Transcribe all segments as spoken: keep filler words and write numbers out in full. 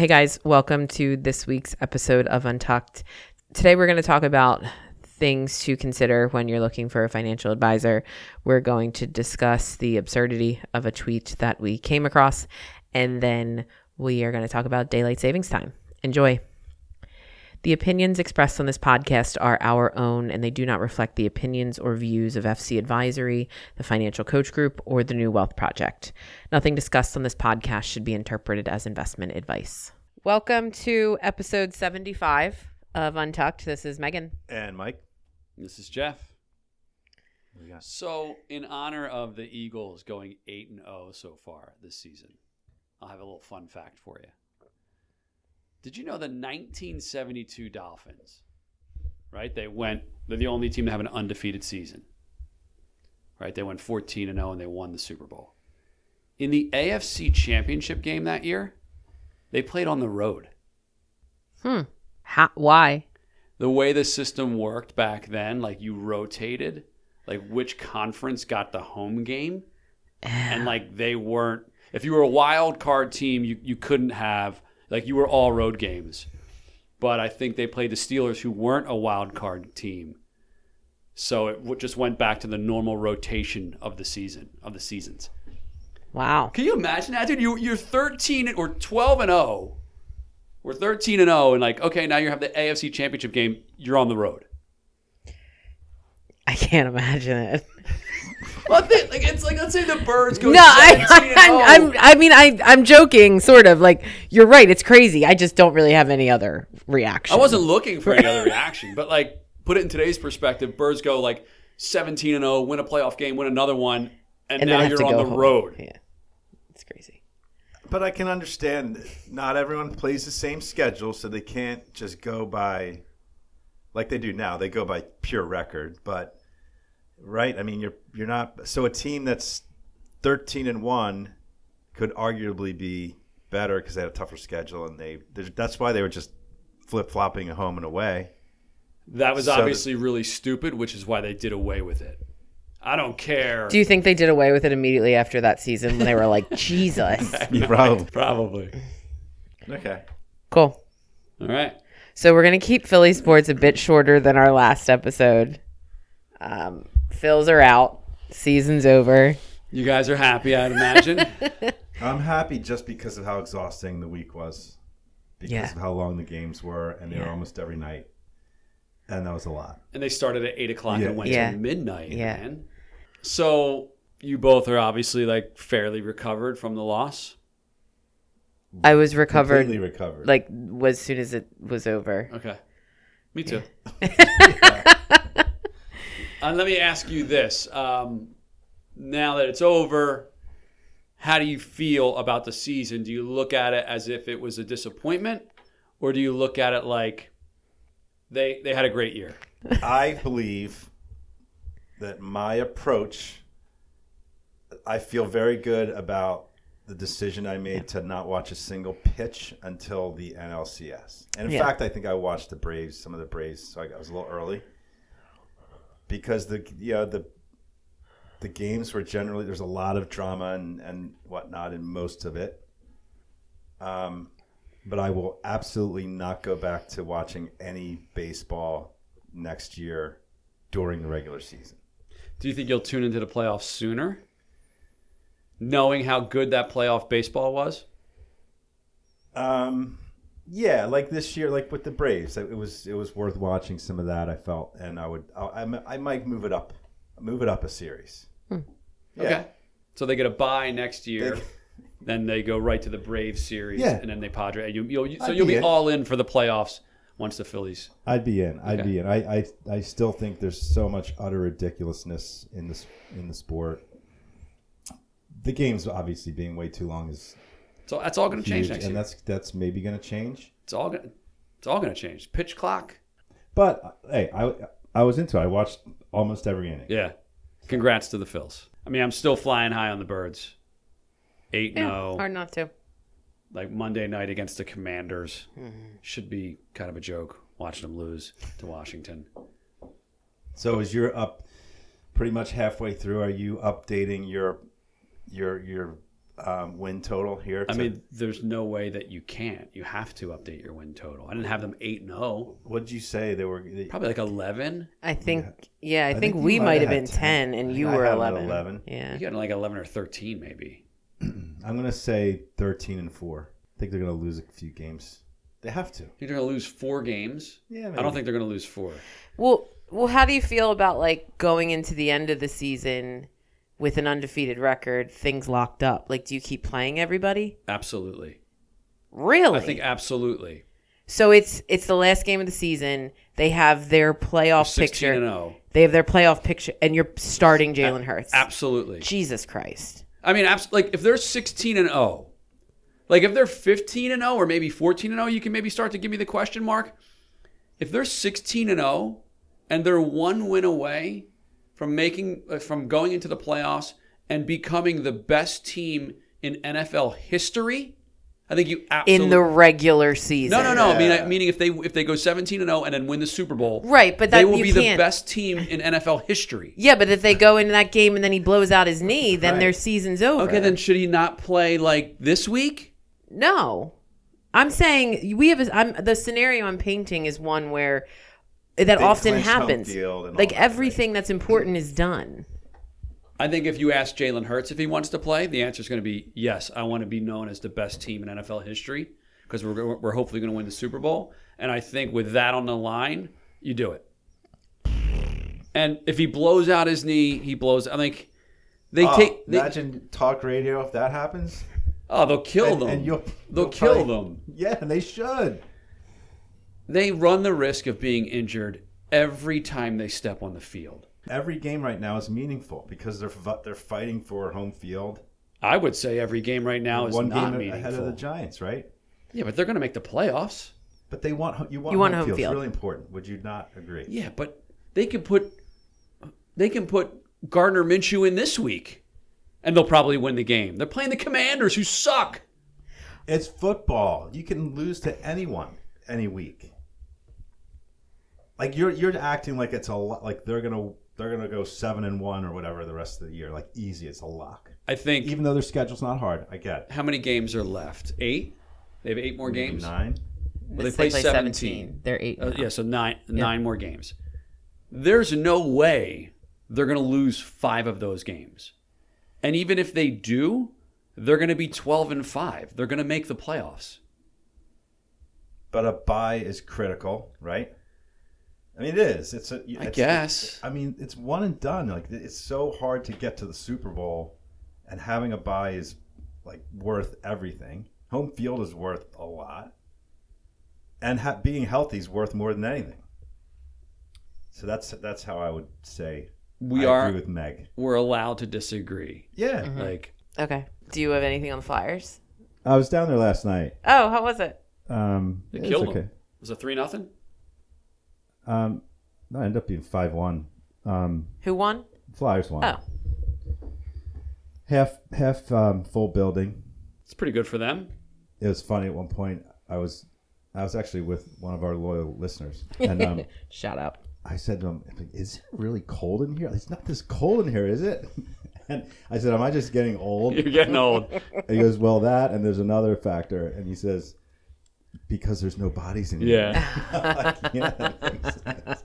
Hey guys, welcome to this week's episode of Untucked. Today we're going to talk about things to consider when you're looking for a financial advisor. We're going to discuss the absurdity of a tweet that we came across, and then we are going to talk about daylight savings time. Enjoy. The opinions expressed on this podcast are our own, and they do not reflect the opinions or views of F C Advisory, the Financial Coach Group, or the New Wealth Project. Nothing discussed on this podcast should be interpreted as investment advice. Welcome to episode seventy-five of Untucked. This is Megan. And Mike. This is Jeff. So in honor of the Eagles going eight and oh so far this season, I'll have a little fun fact for you. Did you know the nineteen seventy-two Dolphins, right? They went, they're the only team to have an undefeated season, right? They went fourteen and oh and they won the Super Bowl. In the A F C Championship game that year, they played on the road. Hmm. How, why? The way the system worked back then, like you rotated, like which conference got the home game. And like they weren't, if you were a wild card team, you, you couldn't have, like you were all road games. But I think they played the Steelers, who weren't a wild card team. So it just went back to the normal rotation of the season, of the seasons. Wow. Can you imagine that, dude? You, you're thirteen or twelve and oh. We're thirteen and oh, and like, okay, now you have the A F C Championship game. You're on the road. I can't imagine it. Well, they, like it's like let's say the Birds go. No, I, I, and I, I mean, I, I'm joking, sort of. Like you're right. It's crazy. I just don't really have any other reaction. I wasn't looking for any other reaction, but like put it in today's perspective. Birds go like seventeen and oh, win a playoff game, win another one, and, and now you're on the home. road. Yeah, it's crazy. But I can understand not everyone plays the same schedule, so they can't just go by like they do now. They go by pure record, but right? I mean, you're you're not so a team that's thirteen and one could arguably be better because they had a tougher schedule, and they that's why they were just flip flopping a home and away. That was so obviously th- really stupid, which is why they did away with it. I don't care. Do you think they did away with it immediately after that season when they were like, Jesus? No, probably. Probably. Okay. Cool. All right. So we're going to keep Philly sports a bit shorter than our last episode. Um, Phils are out. Season's over. You guys are happy, I'd imagine. I'm happy just because of how exhausting the week was. Because yeah. of how long the games were. And they yeah. were almost every night. And that was a lot. And they started at eight o'clock yeah. and went yeah. to midnight, yeah. man. So you both are obviously like fairly recovered from the loss. I was recovered. Completely recovered. Like as soon as it was over. Okay. Me too. Yeah. And let me ask you this. Um, now that it's over, how do you feel about the season? Do you look at it as if it was a disappointment? Or do you look at it like they they had a great year? I believe that my approach, I feel very good about the decision I made yeah. to not watch a single pitch until the N L C S. And in yeah. fact, I think I watched the Braves, some of the Braves, so I was a little early because the you know, the the games were generally, there's a lot of drama and, and whatnot in most of it. Um, but I will absolutely not go back to watching any baseball next year during the regular season. Do you think you'll tune into the playoffs sooner, knowing how good that playoff baseball was? Um, yeah, like this year, like with the Braves, it was it was worth watching some of that. I felt, and I would, I, I might move it up, move it up a series. Hmm. Yeah. Okay, so they get a bye next year, they, then they go right to the Braves series, yeah. and then they Padre. You, you'll, so I'd you'll be, be all in for the playoffs. Once the Phillies, I'd be in. I'd okay. be in. I, I I still think there's so much utter ridiculousness in this in the sport. The games obviously being way too long is so that's all going to change next year, and that's that's maybe going to change. It's all going it's all going to change. Pitch clock. But hey, I I was into it. I watched almost every inning. Yeah. Congrats to the Phils. I mean, I'm still flying high on the Birds. eight and oh. Yeah, hard not to. Like Monday night against the Commanders mm-hmm. should be kind of a joke watching them lose to Washington. So as you're up pretty much halfway through, are you updating your your your um, win total here? To... I mean, there's no way that you can't. You have to update your win total. I didn't have them eight and oh. What did you say? They were probably like eleven. I think, yeah, yeah I, I think, think we might have been ten, ten and you I were eleven. eleven. Yeah. You got like eleven or thirteen maybe. I'm going to say thirteen and four. I think they're going to lose a few games. They have to. They're going to lose four games? Yeah, maybe. I don't think they're going to lose four. Well, well, how do you feel about like going into the end of the season with an undefeated record, things locked up? Like, do you keep playing everybody? Absolutely. Really? I think absolutely. So it's it's the last game of the season. They have their playoff sixteen picture. And oh. They have their playoff picture, and you're starting Jalen Hurts. Absolutely. Jesus Christ. I mean, abs- like if they're sixteen and oh. Like if they're fifteen and oh or maybe fourteen and oh, you can maybe start to give me the question mark. If they're sixteen and oh and they're one win away from making from going into the playoffs and becoming the best team in N F L history, I think you absolutely in the regular season. No, no, no. Yeah. I mean, I, meaning if they if they go seventeen and oh and then win the Super Bowl, right? But that, they will you be can't. the best team in N F L history. Yeah, but if they go into that game and then he blows out his knee, then right. their season's over. Okay, then should he not play like this week? No, I'm saying we have. A, I'm the scenario I'm painting is one where that they often happens. Like everything that, right? that's important is done. I think if you ask Jalen Hurts if he wants to play, the answer is going to be yes. I want to be known as the best team in N F L history because we're we're hopefully going to win the Super Bowl. And I think with that on the line, you do it. And if he blows out his knee, he blows. I think they oh, take. They, imagine talk radio if that happens. Oh, they'll kill them. And, and you'll, they'll you'll kill probably, them. Yeah, and they should. They run the risk of being injured every time they step on the field. Every game right now is meaningful because they're they're fighting for home field. I would say every game right now is One not meaningful. One game ahead of the Giants, right? Yeah, but they're going to make the playoffs. But they want you want, you want home, home field. field. It's really important. Would you not agree? Yeah, but they can put they can put Gardner Minshew in this week. And they'll probably win the game. They're playing the Commanders, who suck. It's football. You can lose to anyone any week. Like you're you're acting like it's a lo- like they're gonna they're gonna go seven and one or whatever the rest of the year. Like easy, it's a lock. I think even though their schedule's not hard, I get it. How many games are left? Eight. They have eight more Maybe games. Nine. Well, they, they play, play seventeen. seventeen. They're eight. Uh, yeah, so nine yep. nine more games. There's no way they're gonna lose five of those games. And even if they do, they're going to be twelve and five. They're going to make the playoffs. But a bye is critical, right? I mean, it is. It's a. It's, I guess. It's, I mean, it's one and done. Like it's so hard to get to the Super Bowl, and having a bye is like worth everything. Home field is worth a lot, and ha- being healthy is worth more than anything. So that's that's how I would say. We I are. Agree with Meg. We're allowed to disagree. Yeah. Mm-hmm. Like. Okay. Do you have anything on the Flyers? I was down there last night. Oh, how was it? Um, they it killed was okay. them. Was it three nothing? Um, no, it ended up being five one. Um, Who won? Flyers won. Oh. Half half um, full building. It's pretty good for them. It was funny at one point. I was I was actually with one of our loyal listeners. And um, shout out. I said to him, is it really cold in here? It's not this cold in here, is it? And I said, am I just getting old? You're getting old. And he goes, well, that, and there's another factor. And he says, because there's no bodies in here. Yeah. Like, yeah, that makes sense.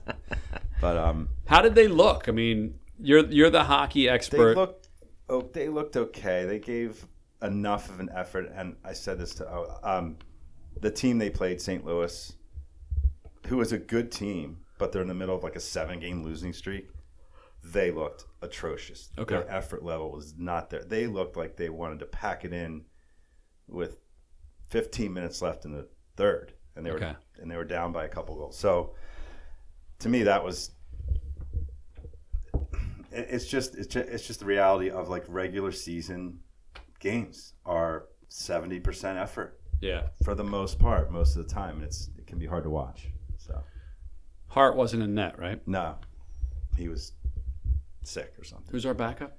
But um, how did they look? I mean, you're you're the hockey expert. They looked, oh, they looked okay. They gave enough of an effort. And I said this to oh, um, the team they played, Saint Louis, who was a good team. But they're in the middle of like a seven-game losing streak. They looked atrocious. Okay. Their effort level was not there. They looked like they wanted to pack it in with fifteen minutes left in the third, and they were okay. and they were down by a couple goals. So, to me, that was it's just it's just, it's just the reality of like regular season games are seventy percent effort. Yeah, for the most part, most of the time, and it's it can be hard to watch. So. Hart wasn't in net, right? No. He was sick or something. Who's our backup?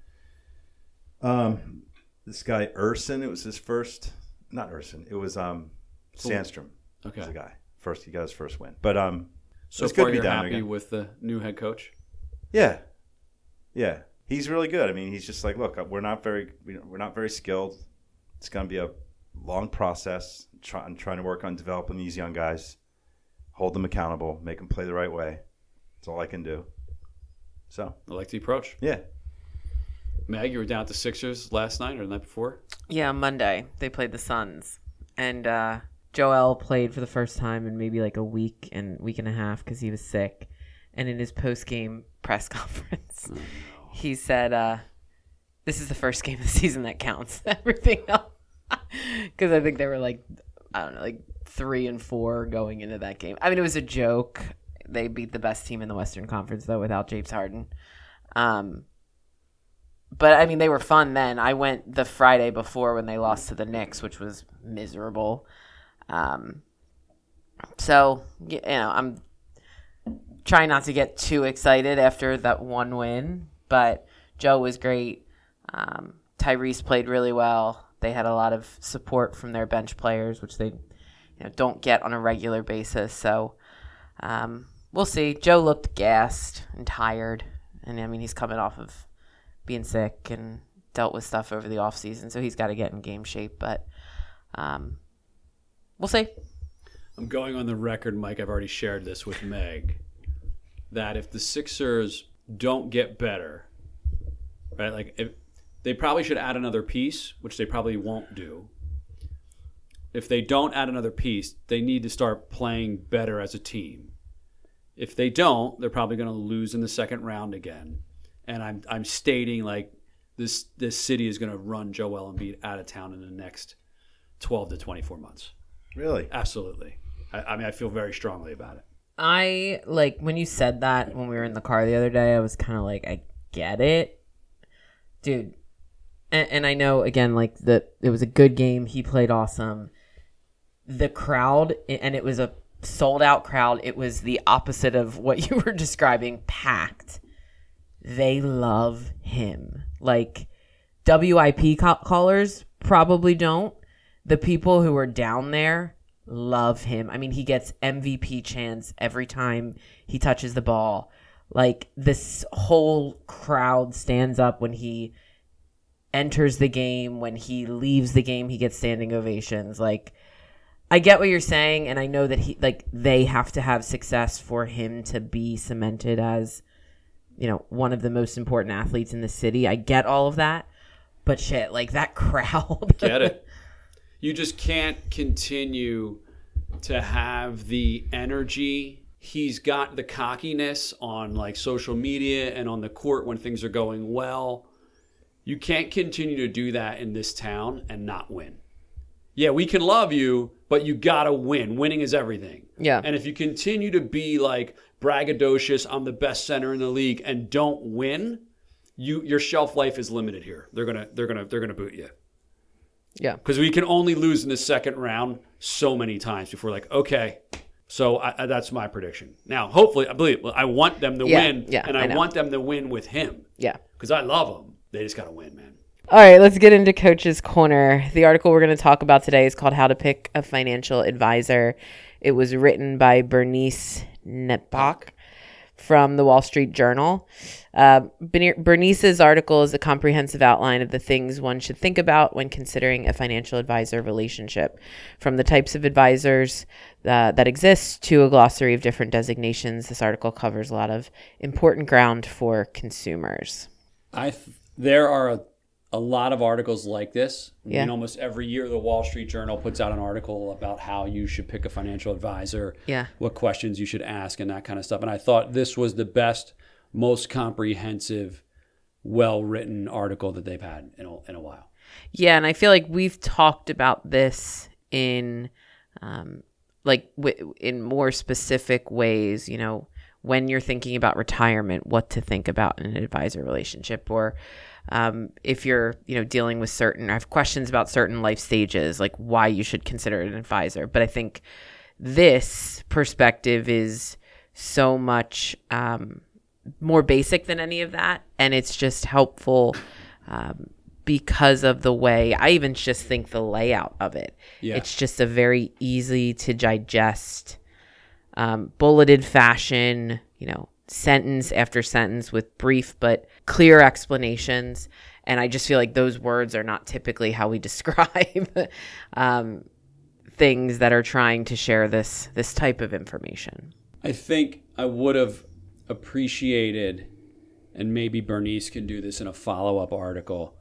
Um, this guy, Erson, it was his first – not Erson. It was um, Sandstrom. Okay. Was the guy. First, he got his first win. But um, so far you're happy again. With the new head coach? Yeah. Yeah. He's really good. I mean, he's just like, look, we're not very, we're not very skilled. It's going to be a long process. Try, I'm trying to work on developing these young guys, hold them accountable, make them play the right way. That's all I can do. So I like the approach. Yeah. Mag, you were down at the Sixers last night or the night before? Yeah, Monday. They played the Suns. And uh, Joel played for the first time in maybe like a week and week and a half because he was sick. And in his post-game press conference, oh, no. he said, uh, this is the first game of the season that counts. Everything else. Because I think they were like, I don't know, like three and four going into that game. I mean, it was a joke. They beat the best team in the Western Conference, though, without James Harden. Um, but, I mean, they were fun then. I went the Friday before when they lost to the Knicks, which was miserable. Um, so, you know, I'm trying not to get too excited after that one win. But Joe was great. Um, Tyrese played really well. They had a lot of support from their bench players, which they you know, don't get on a regular basis. So, um, we'll see. Joe looked gassed and tired. And, I mean, he's coming off of being sick and dealt with stuff over the offseason, so he's got to get in game shape. But um, we'll see. I'm going on the record, Mike. I've already shared this with Meg, that if the Sixers don't get better, right? Like, if, they probably should add another piece, which they probably won't do. If they don't add another piece, they need to start playing better as a team. If they don't, they're probably going to lose in the second round again. And I'm I'm stating like this this city is going to run Joel Embiid out of town in the next twelve to twenty-four months. Really? Absolutely. I, I mean, I feel very strongly about it. I like when you said that when we were in the car the other day, I was kind of like, I get it, dude. And, and I know again, like that it was a good game. He played awesome. The crowd, and it was a sold out crowd. It was the opposite of what you were describing, packed. They love him. Like, W I P co- callers probably don't. The people who are down there love him. I mean, he gets M V P chants every time he touches the ball. Like, this whole crowd stands up when he enters the game. When he leaves the game, he gets standing ovations. Like, I get what you're saying, and I know that he, like, they have to have success for him to be cemented as, you know, one of the most important athletes in the city. I get all of that, but shit, like that crowd. Get it. You just can't continue to have the energy. He's got the cockiness on like social media and on the court when things are going well. You can't continue to do that in this town and not win. Yeah, we can love you, but you gotta win. Winning is everything. Yeah. And if you continue to be like braggadocious, I'm the best center in the league, and don't win, you your shelf life is limited here. They're gonna they're gonna they're gonna boot you. Yeah. Because we can only lose in the second round so many times before like, okay, so I, I, that's my prediction. Now, hopefully, I believe I want them to yeah, win, yeah, and I, I want them to win with him. Yeah. Because I love him. They just gotta win, man. All right, let's get into Coach's Corner. The article we're going to talk about today is called How to Pick a Financial Advisor. It was written by Bernice Netbach from the Wall Street Journal. Uh, Bernice's article is a comprehensive outline of the things one should think about when considering a financial advisor relationship, from the types of advisors uh, that exist to a glossary of different designations. This article covers a lot of important ground for consumers. I th- there are a A lot of articles like this. Yeah. I mean, almost every year, the Wall Street Journal puts out an article about how you should pick a financial advisor, yeah. what questions you should ask, and that kind of stuff. And I thought this was the best, most comprehensive, well-written article that they've had in a, in a while. Yeah, and I feel like we've talked about this in, um, like, w- in more specific ways. You know, when you're thinking about retirement, what to think about in an advisor relationship, or Um, if you're, you know, dealing with certain, I have questions about certain life stages, like why you should consider an advisor. But I think this perspective is so much um, more basic than any of that. And it's just helpful um, because of the way, I even just think the layout of it. Yeah. It's just a very easy to digest, um, bulleted fashion, you know, sentence after sentence with brief but clear explanations. And I just feel like those words are not typically how we describe um, things that are trying to share this this type of information. I think I would have appreciated, and maybe Bernice can do this in a follow-up article,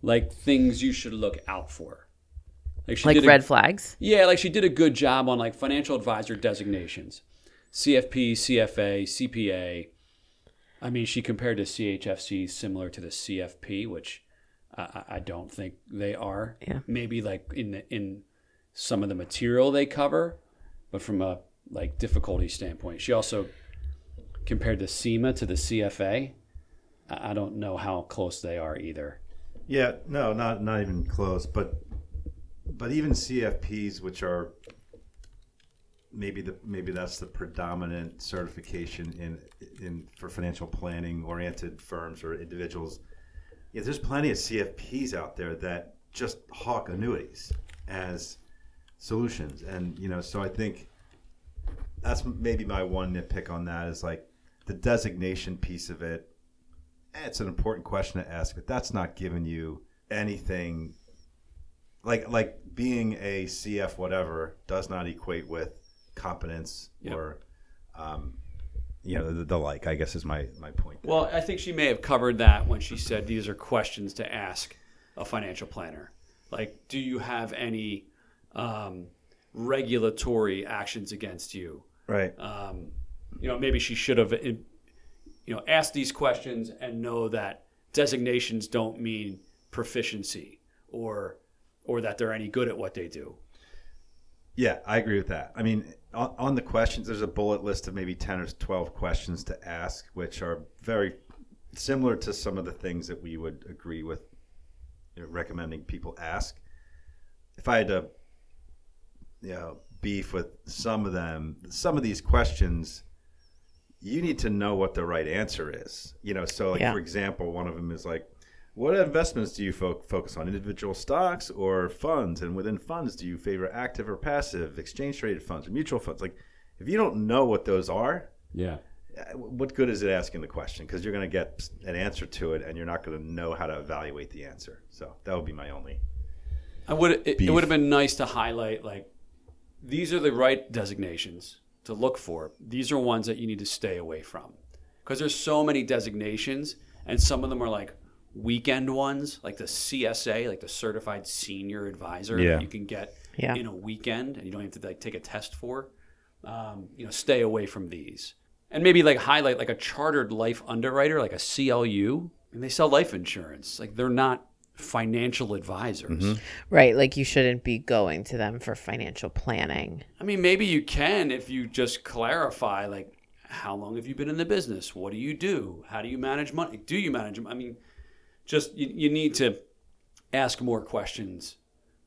like things you should look out for. Like, she like did red a, flags? Yeah, like she did a good job on like financial advisor designations. C F P, C F A, C P A. I mean, she compared to C H F C similar to the C F P, which I, I don't think they are. Yeah. Maybe like in the, in some of the material they cover, but from a like difficulty standpoint. She also compared the SEMA to the C F A. I, I don't know how close they are either. Yeah, no, not not even close. But but even C F Ps, which are maybe the maybe that's the predominant certification in in for financial planning oriented firms or individuals. Yeah, there's plenty of C F Ps out there that just hawk annuities as solutions, and you know, so I think that's maybe my one nitpick on that is like the designation piece of it. It's an important question to ask, but that's not giving you anything. Like like being a C F whatever does not equate with competence yep. or, um, you know, the, the like, I guess is my, my point there. Well, I think she may have covered that when she said these are questions to ask a financial planner. Like, do you have any um, regulatory actions against you? Right. Um, you know, maybe she should have, you know, asked these questions and know that designations don't mean proficiency or or that they're any good at what they do. Yeah, I agree with that. I mean, on, on the questions, there's a bullet list of maybe ten or twelve questions to ask, which are very similar to some of the things that we would agree with, you know, recommending people ask. If I had to, you know, beef with some of them, some of these questions, you need to know what the right answer is. You know, so like, yeah. for example, one of them is like, what investments do you fo- focus on? Individual stocks or funds? And within funds, do you favor active or passive, exchange-traded funds or mutual funds? Like, if you don't know what those are, yeah, what good is it asking the question? Because you're going to get an answer to it, and you're not going to know how to evaluate the answer. So that would be my only I would It, it would have been nice to highlight, like, these are the right designations to look for. These are ones that you need to stay away from. Because there's so many designations, and some of them are like, weekend ones, like the C S A, like the Certified Senior Advisor yeah. that you can get yeah. in a weekend and you don't have to like take a test for. Um, you know, stay away from these. And maybe like highlight like a chartered life underwriter, like a C L U, and they sell life insurance. Like they're not financial advisors. Mm-hmm. Right, like you shouldn't be going to them for financial planning. I mean, maybe you can if you just clarify like how long have you been in the business? What do you do? How do you manage money? Do you manage I mean Just you, you need to ask more questions,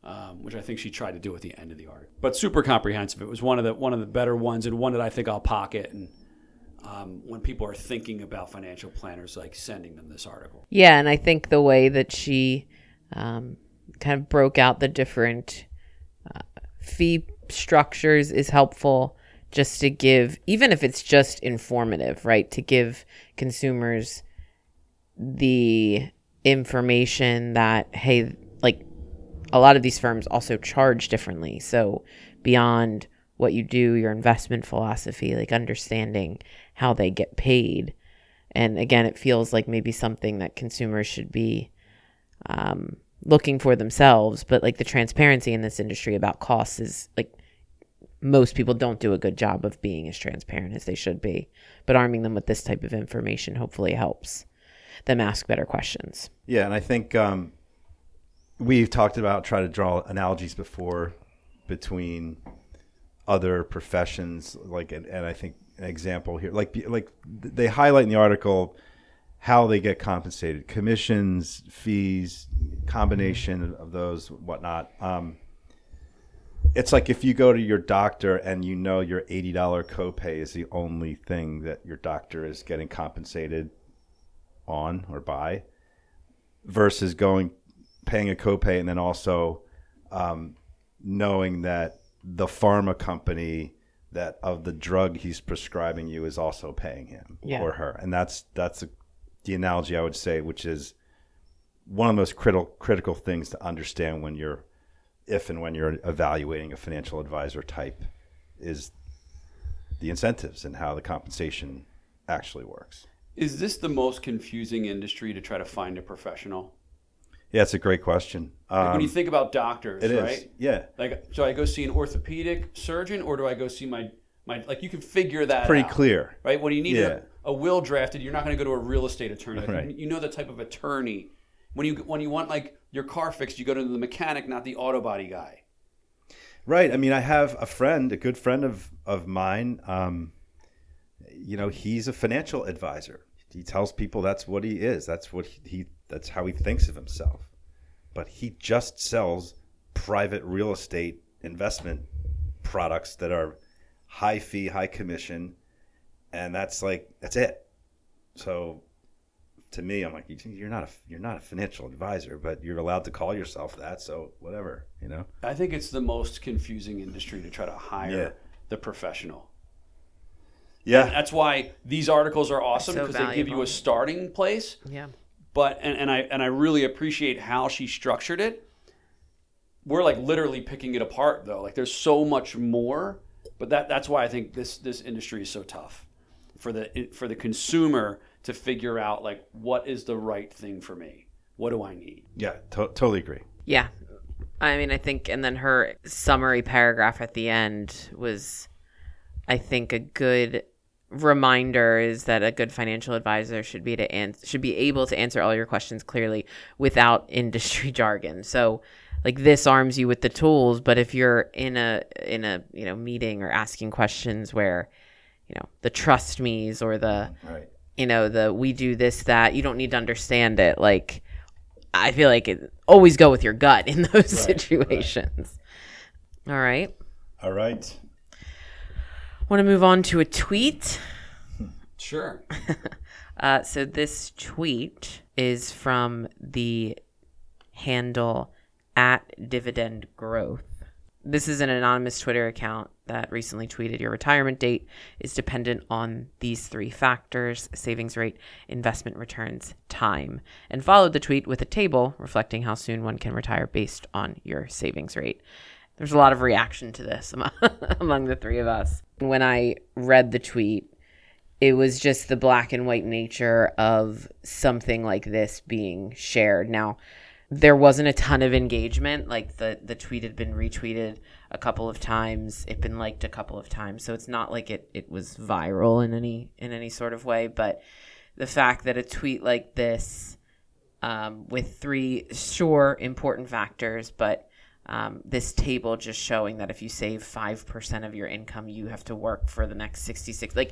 um, which I think she tried to do at the end of the article. But super comprehensive. It was one of the one of the better ones, and one that I think I'll pocket. And um, when people are thinking about financial planners, like sending them this article. Yeah, and I think the way that she um, kind of broke out the different uh, fee structures is helpful, just to give, even if it's just informative, right? To give consumers the information that, hey, like a lot of these firms also charge differently. So beyond what you do, your investment philosophy, like understanding how they get paid. And again, it feels like maybe something that consumers should be um, looking for themselves. But like the transparency in this industry about costs is like most people don't do a good job of being as transparent as they should be. But arming them with this type of information hopefully helps them ask better questions. Yeah, and I think um, we've talked about try to draw analogies before between other professions, like, and, and I think an example here, like like they highlight in the article how they get compensated, commissions, fees, combination of those, whatnot. Um, it's like if you go to your doctor and you know your eighty dollar copay is the only thing that your doctor is getting compensated on or by, versus going paying a copay and then also um, knowing that the pharma company that of the drug he's prescribing you is also paying him yeah. or her. And that's that's a, the analogy I would say, which is one of the most critical critical things to understand when you're, if and when you're evaluating a financial advisor type, is the incentives and how the compensation actually works. Is this the most confusing industry to try to find a professional? Yeah, it's a great question. Um, like when you think about doctors, it right? Is, yeah. Like, do I go see an orthopedic surgeon, or do I go see my, my like, you can figure that it's pretty out, clear. Right? When you need yeah. a, a will drafted, you're not going to go to a real estate attorney. Like, right. You know the type of attorney. When you when you want, like, your car fixed, you go to the mechanic, not the auto body guy. Right. I mean, I have a friend, a good friend of, of mine. Um, you know, he's a financial advisor. He tells people that's what he is. That's what he, he that's how he thinks of himself. But he just sells private real estate investment products that are high fee, high commission, and that's like that's it. So to me, I'm like, you're not a you're not a financial advisor, but you're allowed to call yourself that. So whatever, you know. I think it's the most confusing industry to try to hire yeah. the professional. Yeah, and that's why these articles are awesome, because so they give you a starting place. Yeah, but and, and I and I really appreciate how she structured it. We're like literally picking it apart though. Like there's so much more, but that that's why I think this this industry is so tough for the for the consumer to figure out like what is the right thing for me. What do I need? Yeah, to- totally agree. Yeah, I mean I think, and then her summary paragraph at the end was, I think, a good reminder is that a good financial advisor should be to an- should be able to answer all your questions clearly without industry jargon. So like this arms you with the tools, but if you're in a in a you know meeting or asking questions where you know the trust me's or the right. you know the we do this that, you don't need to understand it. Like I feel like it, always go with your gut in those right, situations. Right. All right. All right. Want to move on to a tweet? Sure. uh, so this tweet is from the handle at Dividend Growth. This is an anonymous Twitter account that recently tweeted, your retirement date is dependent on these three factors: savings rate, investment returns, time, and followed the tweet with a table reflecting how soon one can retire based on your savings rate. There's a lot of reaction to this among, among the three of us. When I read the tweet, it was just the black and white nature of something like this being shared. Now, there wasn't a ton of engagement. Like the, the tweet had been retweeted a couple of times. It had been liked a couple of times. So it's not like it, it was viral in any in any sort of way. But the fact that a tweet like this um, with three, sure, important factors, but Um, this table just showing that if you save five percent of your income, you have to work for the next sixty-six. Like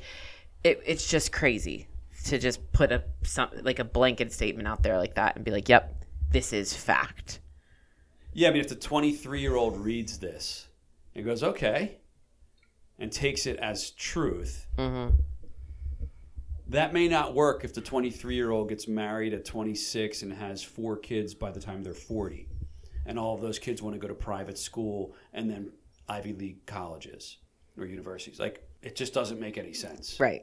it, it's just crazy to just put a, some, like a blanket statement out there like that and be like, yep, this is fact. Yeah. I mean, if the twenty-three year old reads this and goes, okay, and takes it as truth, mm-hmm. that may not work if the twenty-three year old gets married at twenty-six and has four kids by the time they're forty. And all of those kids want to go to private school and then Ivy League colleges or universities. Like, it just doesn't make any sense. Right.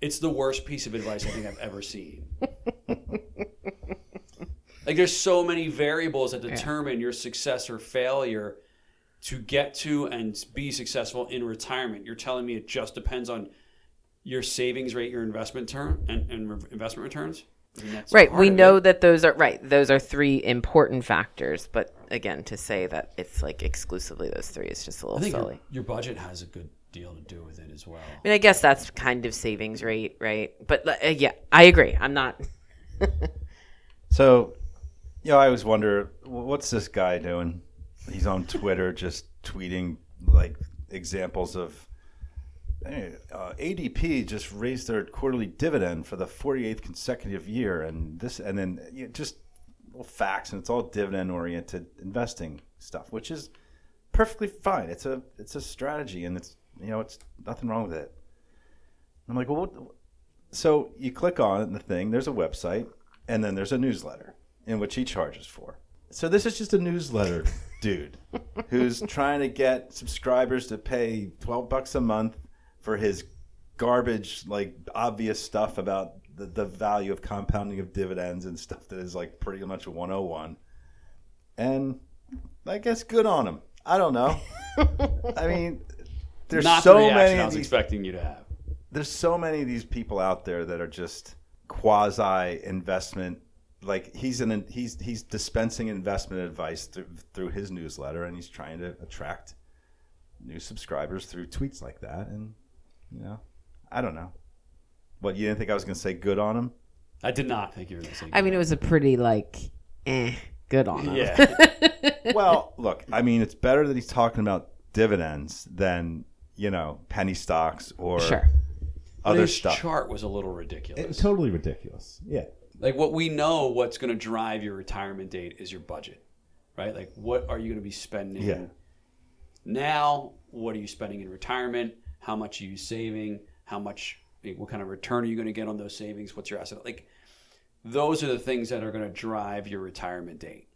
It's the worst piece of advice I think I've ever seen. Like, there's so many variables that determine yeah. your success or failure to get to and be successful in retirement. You're telling me it just depends on your savings rate, your investment term, and, and re- investment returns? Right. We know that those are right. Those are three important factors. But again, to say that it's like exclusively those three is just a little I think silly. Your, your budget has a good deal to do with it as well. I mean, I guess that's kind of savings rate, right? But uh, yeah, I agree. I'm not. So, you know, I always wonder, what's this guy doing? He's on Twitter just tweeting like examples of. Uh, A D P just raised their quarterly dividend for the forty-eighth consecutive year, and this, and then you know, just well, facts, and it's all dividend-oriented investing stuff, which is perfectly fine. It's a it's a strategy, and it's you know it's nothing wrong with it. I'm like, well, what? So you click on the thing. There's a website, and then there's a newsletter in which he charges for. So this is just a newsletter dude who's trying to get subscribers to pay twelve bucks a month for his garbage, like obvious stuff about the, the value of compounding of dividends and stuff that is like pretty much one oh one. And I guess good on him. I don't know. I mean, there's Not so the reaction many. I was these, expecting you to have. There's so many of these people out there that are just quasi investment. Like he's an he's he's dispensing investment advice through, through his newsletter, and he's trying to attract new subscribers through tweets like that. And you know, I don't know. What, you didn't think I was going to say good on him? I did not think you were going to say. Good I mean, on it was a pretty like, eh, good on him. Yeah. Well, look, I mean, it's better that he's talking about dividends than, you know, penny stocks or sure. other His stuff. His chart was a little ridiculous. It's totally ridiculous. Yeah. Like what we know, what's going to drive your retirement date is your budget, right? Like what are you going to be spending yeah. now? What are you spending in retirement? How much are you saving? How much, what kind of return are you going to get on those savings? What's your asset? Like those are the things that are going to drive your retirement date.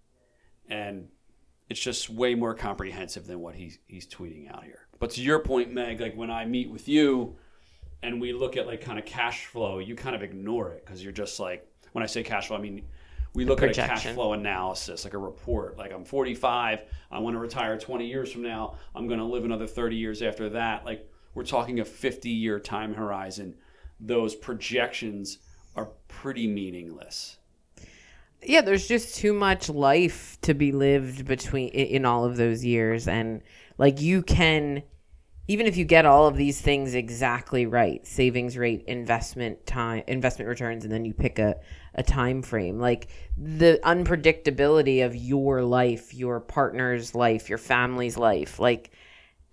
And it's just way more comprehensive than what he's he's tweeting out here. But to your point, Meg, like when I meet with you and we look at like kind of cash flow, you kind of ignore it because you're just like, when I say cash flow, I mean, we look at a cash flow analysis, like a report. Like I'm forty-five, I want to retire twenty years from now. I'm going to live another thirty years after that. Like we're talking a fifty-year time horizon. Those projections are pretty meaningless. Yeah, there's just too much life to be lived between in all of those years. And like you can, even if you get all of these things exactly right, savings rate, investment time, investment returns, and then you pick a, a time frame, like the unpredictability of your life, your partner's life, your family's life, like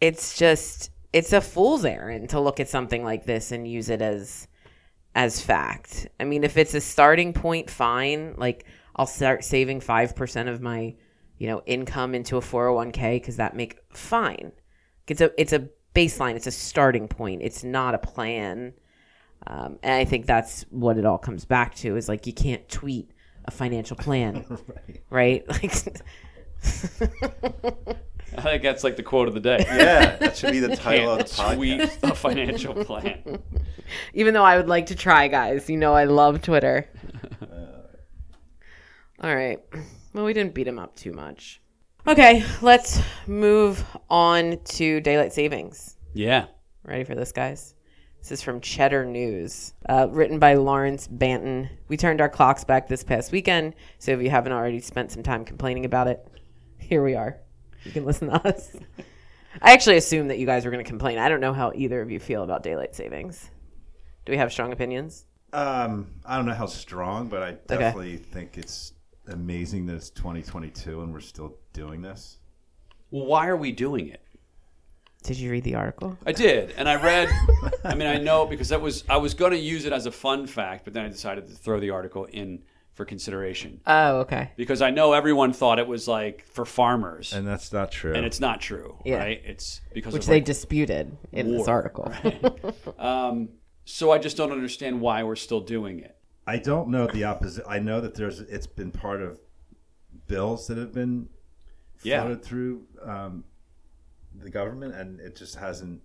it's just, it's a fool's errand to look at something like this and use it as as fact. I mean, if it's a starting point, fine. Like I'll start saving five percent of my, you know, income into a four oh one k because that make fine. It's a, it's a baseline. It's a starting point. It's not a plan. Um, and I think that's what it all comes back to is like, you can't tweet a financial plan, right? right? Like, I think that's like the quote of the day. Yeah, that should be the title of the podcast. Tweet a financial plan. Even though I would like to try, guys. You know I love Twitter. All right. Well, we didn't beat him up too much. Okay, let's move on to daylight savings. Yeah. Ready for this, guys? This is from Cheddar News, uh, written by Lawrence Banton. We turned our clocks back this past weekend, so if you haven't already spent some time complaining about it, here we are. You can listen to us. I actually assumed that you guys were going to complain. I don't know how either of you feel about daylight savings. Do we have strong opinions? Um, I don't know how strong, but I definitely okay. think it's amazing that it's twenty twenty-two and we're still doing this. Well, why are we doing it? Did you read the article? I did, and I read. I mean, I know because that was I was going to use it as a fun fact, but then I decided to throw the article in for consideration. Oh, okay. Because I know everyone thought it was like for farmers. And that's not true. And it's not true, yeah. right? It's because Which of, they like, disputed in war, this article. Right? um, so I just don't understand why we're still doing it. I don't know the opposite. I know that there's it's been part of bills that have been floated yeah. through um, the government, and it just hasn't,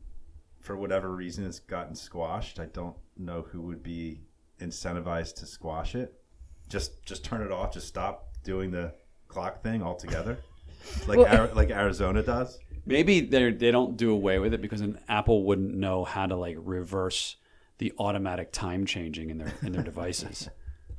for whatever reason, it's gotten squashed. I don't know who would be incentivized to squash it. Just just turn it off. Just stop doing the clock thing altogether, like well, Ari- like Arizona does. Maybe they they don't do away with it because an Apple wouldn't know how to like reverse the automatic time changing in their in their devices.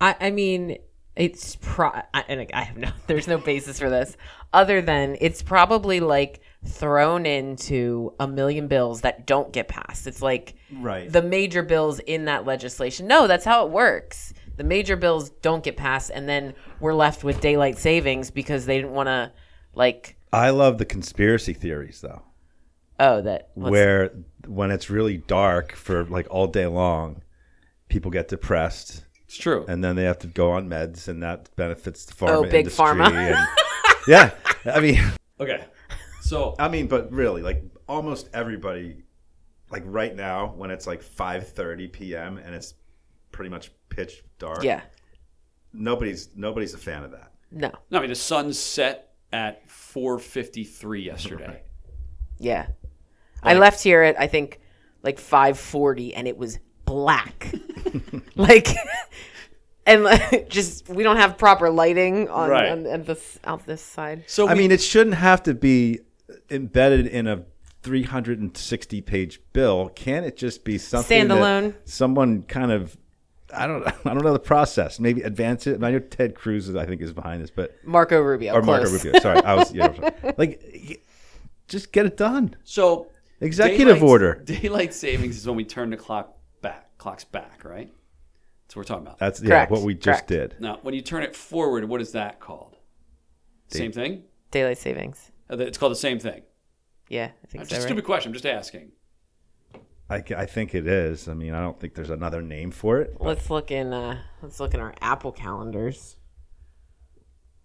I, I mean, it's pro. I, and I have no. There's no basis for this other than it's probably like thrown into a million bills that don't get passed. It's like right. the major bills in that legislation. No, that's how it works. The major bills don't get passed, and then we're left with daylight savings because they didn't want to, like... I love the conspiracy theories, though. Oh, that... Where that? When it's really dark for, like, all day long, people get depressed. It's true. And then they have to go on meds, and that benefits the pharma industry. Oh, big industry pharma. And, yeah. I mean... Okay. So... I mean, but really, like, almost everybody, like, right now, when it's, like, five thirty p.m., and it's pretty much... pitch dark. Yeah. Nobody's nobody's a fan of that. No. No, I mean the sun set at four fifty-three yesterday. Right. Yeah. Like, I left here at I think like five forty and it was black. like, and like, just we don't have proper lighting on, right. on, on this out this side. So I we, mean, it shouldn't have to be embedded in a three hundred sixty page bill. Can it just be something standalone? Someone kind of. I don't I don't know the process. Maybe advance it. I know Ted Cruz, is, I think, is behind this. But Marco Rubio. Or close. Marco Rubio. Sorry. I was, yeah, sorry. Like, just get it done. So executive daylight, order. Daylight savings is when we turn the clock back. Clocks back, right? That's what we're talking about. That's yeah, what we just Correct. did. Now, when you turn it forward, what is that called? Day- same thing? Daylight savings. It's called the same thing. Yeah. I think it's so, a stupid right? question. I'm just asking. I, I think it is. I mean, I don't think there's another name for it. Let's look in. Uh, let's look in our Apple calendars.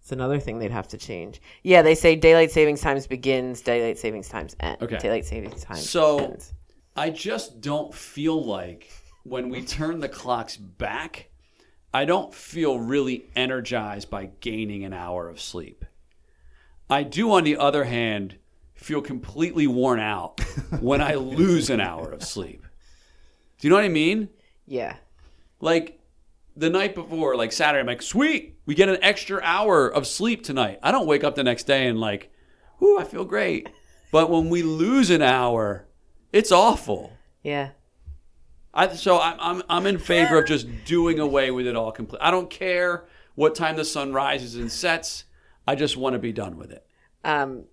It's another thing they'd have to change. Yeah, they say daylight savings times begins, daylight savings times ends. Okay. Daylight savings times. So ends. I just don't feel like when we turn the clocks back, I don't feel really energized by gaining an hour of sleep. I do, on the other hand, feel completely worn out when I lose an hour of sleep. Do you know what I mean? Yeah. Like the night before, like Saturday, I'm like, sweet, we get an extra hour of sleep tonight. I don't wake up the next day and like, whoo, I feel great. But when we lose an hour, it's awful. Yeah. I so I'm I'm I'm in favor of just doing away with it all completely. I don't care what time the sun rises and sets. I just want to be done with it. Um.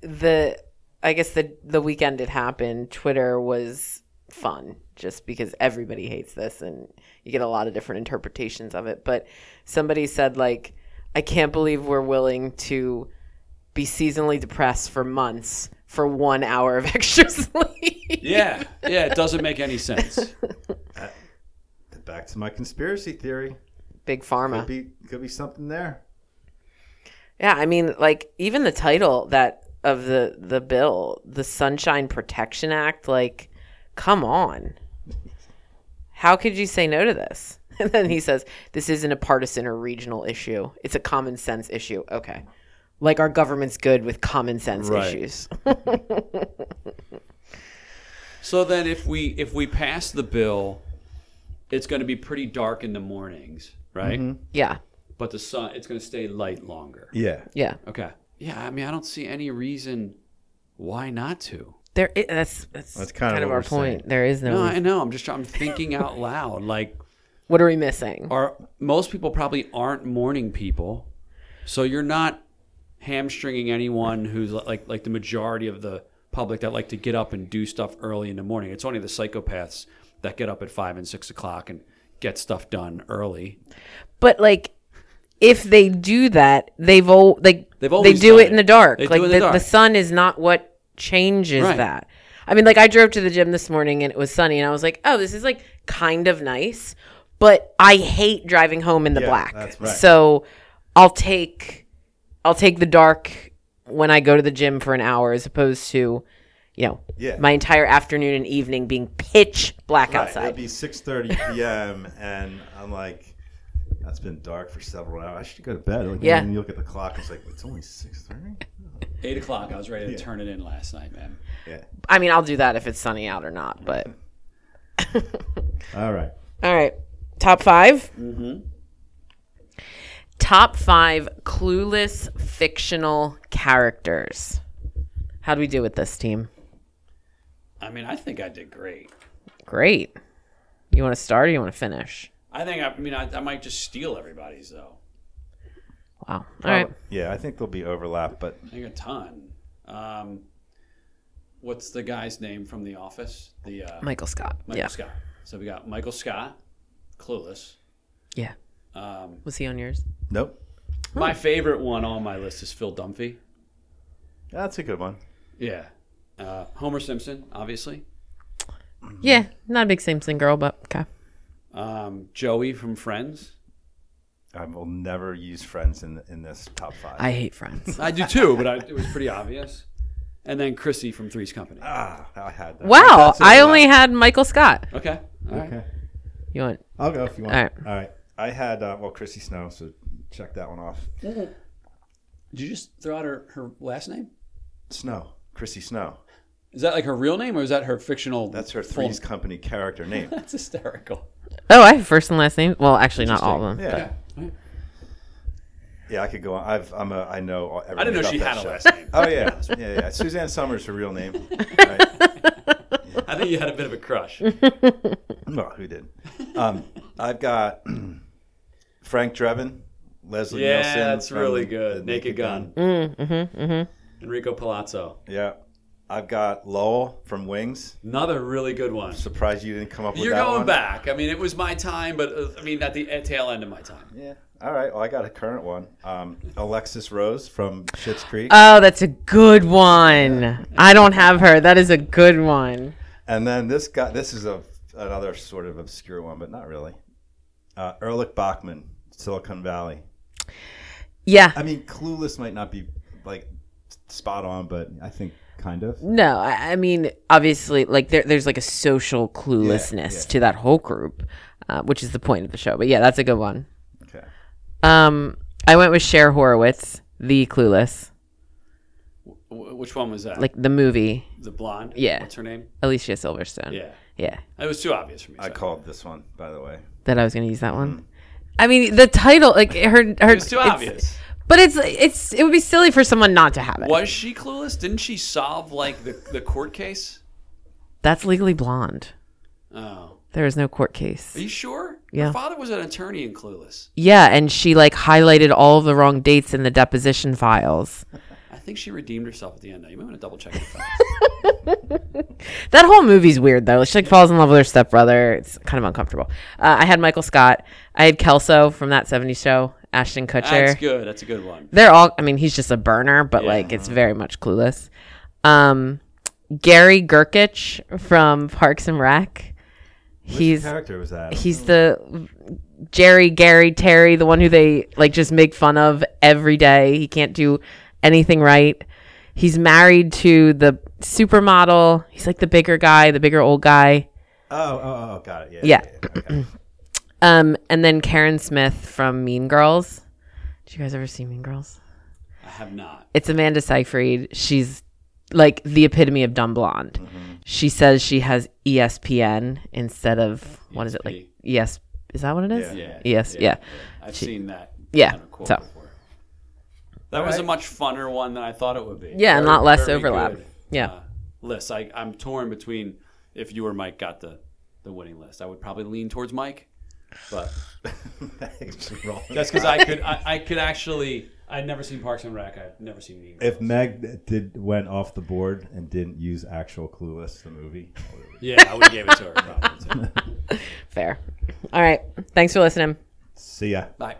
The I guess the the weekend it happened, Twitter was fun just because everybody hates this and you get a lot of different interpretations of it. But somebody said, like, I can't believe we're willing to be seasonally depressed for months for one hour of extra sleep. Yeah. Yeah. It doesn't make any sense. uh, back to my conspiracy theory. Big Pharma. Could be, could be something there. Yeah. I mean, like, even the title that, of the, the bill, the Sunshine Protection Act, like, come on. How could you say no to this? And then he says, this isn't a partisan or regional issue. It's a common sense issue. Okay. Like, our government's good with common sense right. issues. So then if we if we pass the bill, it's going to be pretty dark in the mornings, right? Mm-hmm. Yeah. But the sun, it's going to stay light longer. Yeah. Yeah. Okay. Yeah, I mean, I don't see any reason why not to. There, is, that's, that's that's kind, kind of, of our point. Saying. There is no. No, reason. I know. I'm just I'm thinking out loud. Like, what are we missing? Are most people probably aren't morning people, so you're not hamstringing anyone who's like like the majority of the public that like to get up and do stuff early in the morning. It's only the psychopaths that get up at five and six o'clock and get stuff done early. But like. If they do that, they've all like they've they do it in the dark. They like the, dark. The sun is not what changes right. that. I mean, like I drove to the gym this morning and it was sunny, and I was like, "Oh, this is like kind of nice," but I hate driving home in the yeah, black. That's right. So I'll take I'll take the dark when I go to the gym for an hour, as opposed to you know yeah. my entire afternoon and evening being pitch black right. outside. It'll be six thirty p.m. and I'm like. It's been dark for several hours. I should go to bed. Like, yeah. And you look at the clock. It's like, it's only six thirty? Eight o'clock. I was ready to yeah. turn it in last night, man. Yeah. I mean, I'll do that if it's sunny out or not, but. All right. All right. Top five? Mm-hmm. Top five clueless fictional characters. How do we do with this, team? I mean, I think I did great. Great. You want to start or you want to finish? I think, I, I mean, I, I might just steal everybody's, though. Wow. All Probably, right. Yeah, I think there'll be overlap, but. I think a ton. Um, what's the guy's name from The Office? The uh, Michael Scott. Michael yeah. Scott. So we got Michael Scott, clueless. Yeah. Um, was he on yours? Nope. My hmm. favorite one on my list is Phil Dunphy. That's a good one. Yeah. Uh, Homer Simpson, obviously. Yeah, not a big Simpson girl, but okay. Um, Joey from Friends. I will never use Friends in in this top five. I hate Friends. I do too, but I, it was pretty obvious. And then Chrissy from Three's Company. Ah, I had that. Wow, I only that. had Michael Scott. Okay. All okay. right. You want? I'll go if you want. All right. All right. I had uh, well Chrissy Snow, so check that one off. Did you just throw out her, her last name? Snow, Chrissy Snow. Is that like her real name, or is that her fictional? That's her Three's Company character name. That's hysterical. Oh, I have first and last names. Well, actually, not all of them. Yeah. But. Yeah, I could go on. I've, I'm a, I know everything. I didn't know she had a show. Last name. Oh, yeah. yeah. Yeah, yeah. Suzanne Summers is her real name. Right. I think you had a bit of a crush. Well, who did? Um, I've got Frank Drebin, Leslie yeah, Nielsen. Yeah, that's really good. Naked, Naked Gun. Gun. Mm, mm-hmm, mm-hmm. Enrico Palazzo. Yeah. I've got Lowell from Wings. Another really good one. I'm surprised you didn't come up with You're that one. You're going back. I mean, it was my time, but uh, I mean, at the at tail end of my time. Yeah. All right. Well, I got a current one. Um, Alexis Rose from Schitt's Creek. Oh, that's a good one. Yeah. I don't have her. That is a good one. And then this guy, this is a another sort of obscure one, but not really. Uh, Ehrlich Bachman, Silicon Valley. Yeah. I mean, Clueless might not be like spot on, but I think. Kind of. No, I mean, obviously, like there, there's like a social cluelessness yeah, yeah. to that whole group, uh, which is the point of the show. But yeah, that's a good one. Okay. Um, I went with Cher Horowitz, the Clueless. W- which one was that? Like the movie. The blonde. Yeah. What's her name? Alicia Silverstone. Yeah. Yeah. It was too obvious for me. So. I called this one, by the way. That I was going to use that one. Mm. I mean, the title, like her, her. It was too obvious. But it's it's it would be silly for someone not to have it. Was she clueless? Didn't she solve like the, the court case? That's Legally Blonde. Oh, there is no court case. Are you sure? Yeah. Her father was an attorney in Clueless. Yeah, and she like highlighted all of the wrong dates in the deposition files. I think she redeemed herself at the end. Though. You might want to double check the files. That whole movie's weird though. She like falls in love with her stepbrother. It's kind of uncomfortable. Uh, I had Michael Scott. I had Kelso from That seventies Show. Ashton Kutcher. That's good. That's a good one. They're all, I mean, he's just a burner, but yeah. like it's very much Clueless. Um, Gary Gurkich from Parks and Rec. Which he's, character was that? He's the Jerry, Gary, Terry, the one who they like just make fun of every day. He can't do anything right. He's married to the supermodel. He's like the bigger guy, the bigger old guy. Oh, oh, oh, got it. Yeah. Yeah. yeah, yeah. Okay. Um, and then Karen Smith from Mean Girls. Did you guys ever see Mean Girls? I have not. It's Amanda Seyfried. She's like the epitome of dumb blonde. Mm-hmm. She says she has E S P N instead of, what is it like? E S, is that what it is? Yeah. yeah. E S, yeah. yeah. I've she, seen that. Yeah. Kind of so. Before. That All was right. a much funner one than I thought it would be. Yeah, and a lot less overlap. Good. Yeah. Uh, Liz, I, I'm torn between if you or Mike got the, the winning list. I would probably lean towards Mike. But that's because I could, I, I could actually. I'd never seen Parks and Rec. I've never seen Mean Girls. If Meg did went off the board and didn't use actual Clueless, the movie. Yeah, I would give it to her. Probably, Fair. All right. Thanks for listening. See ya. Bye.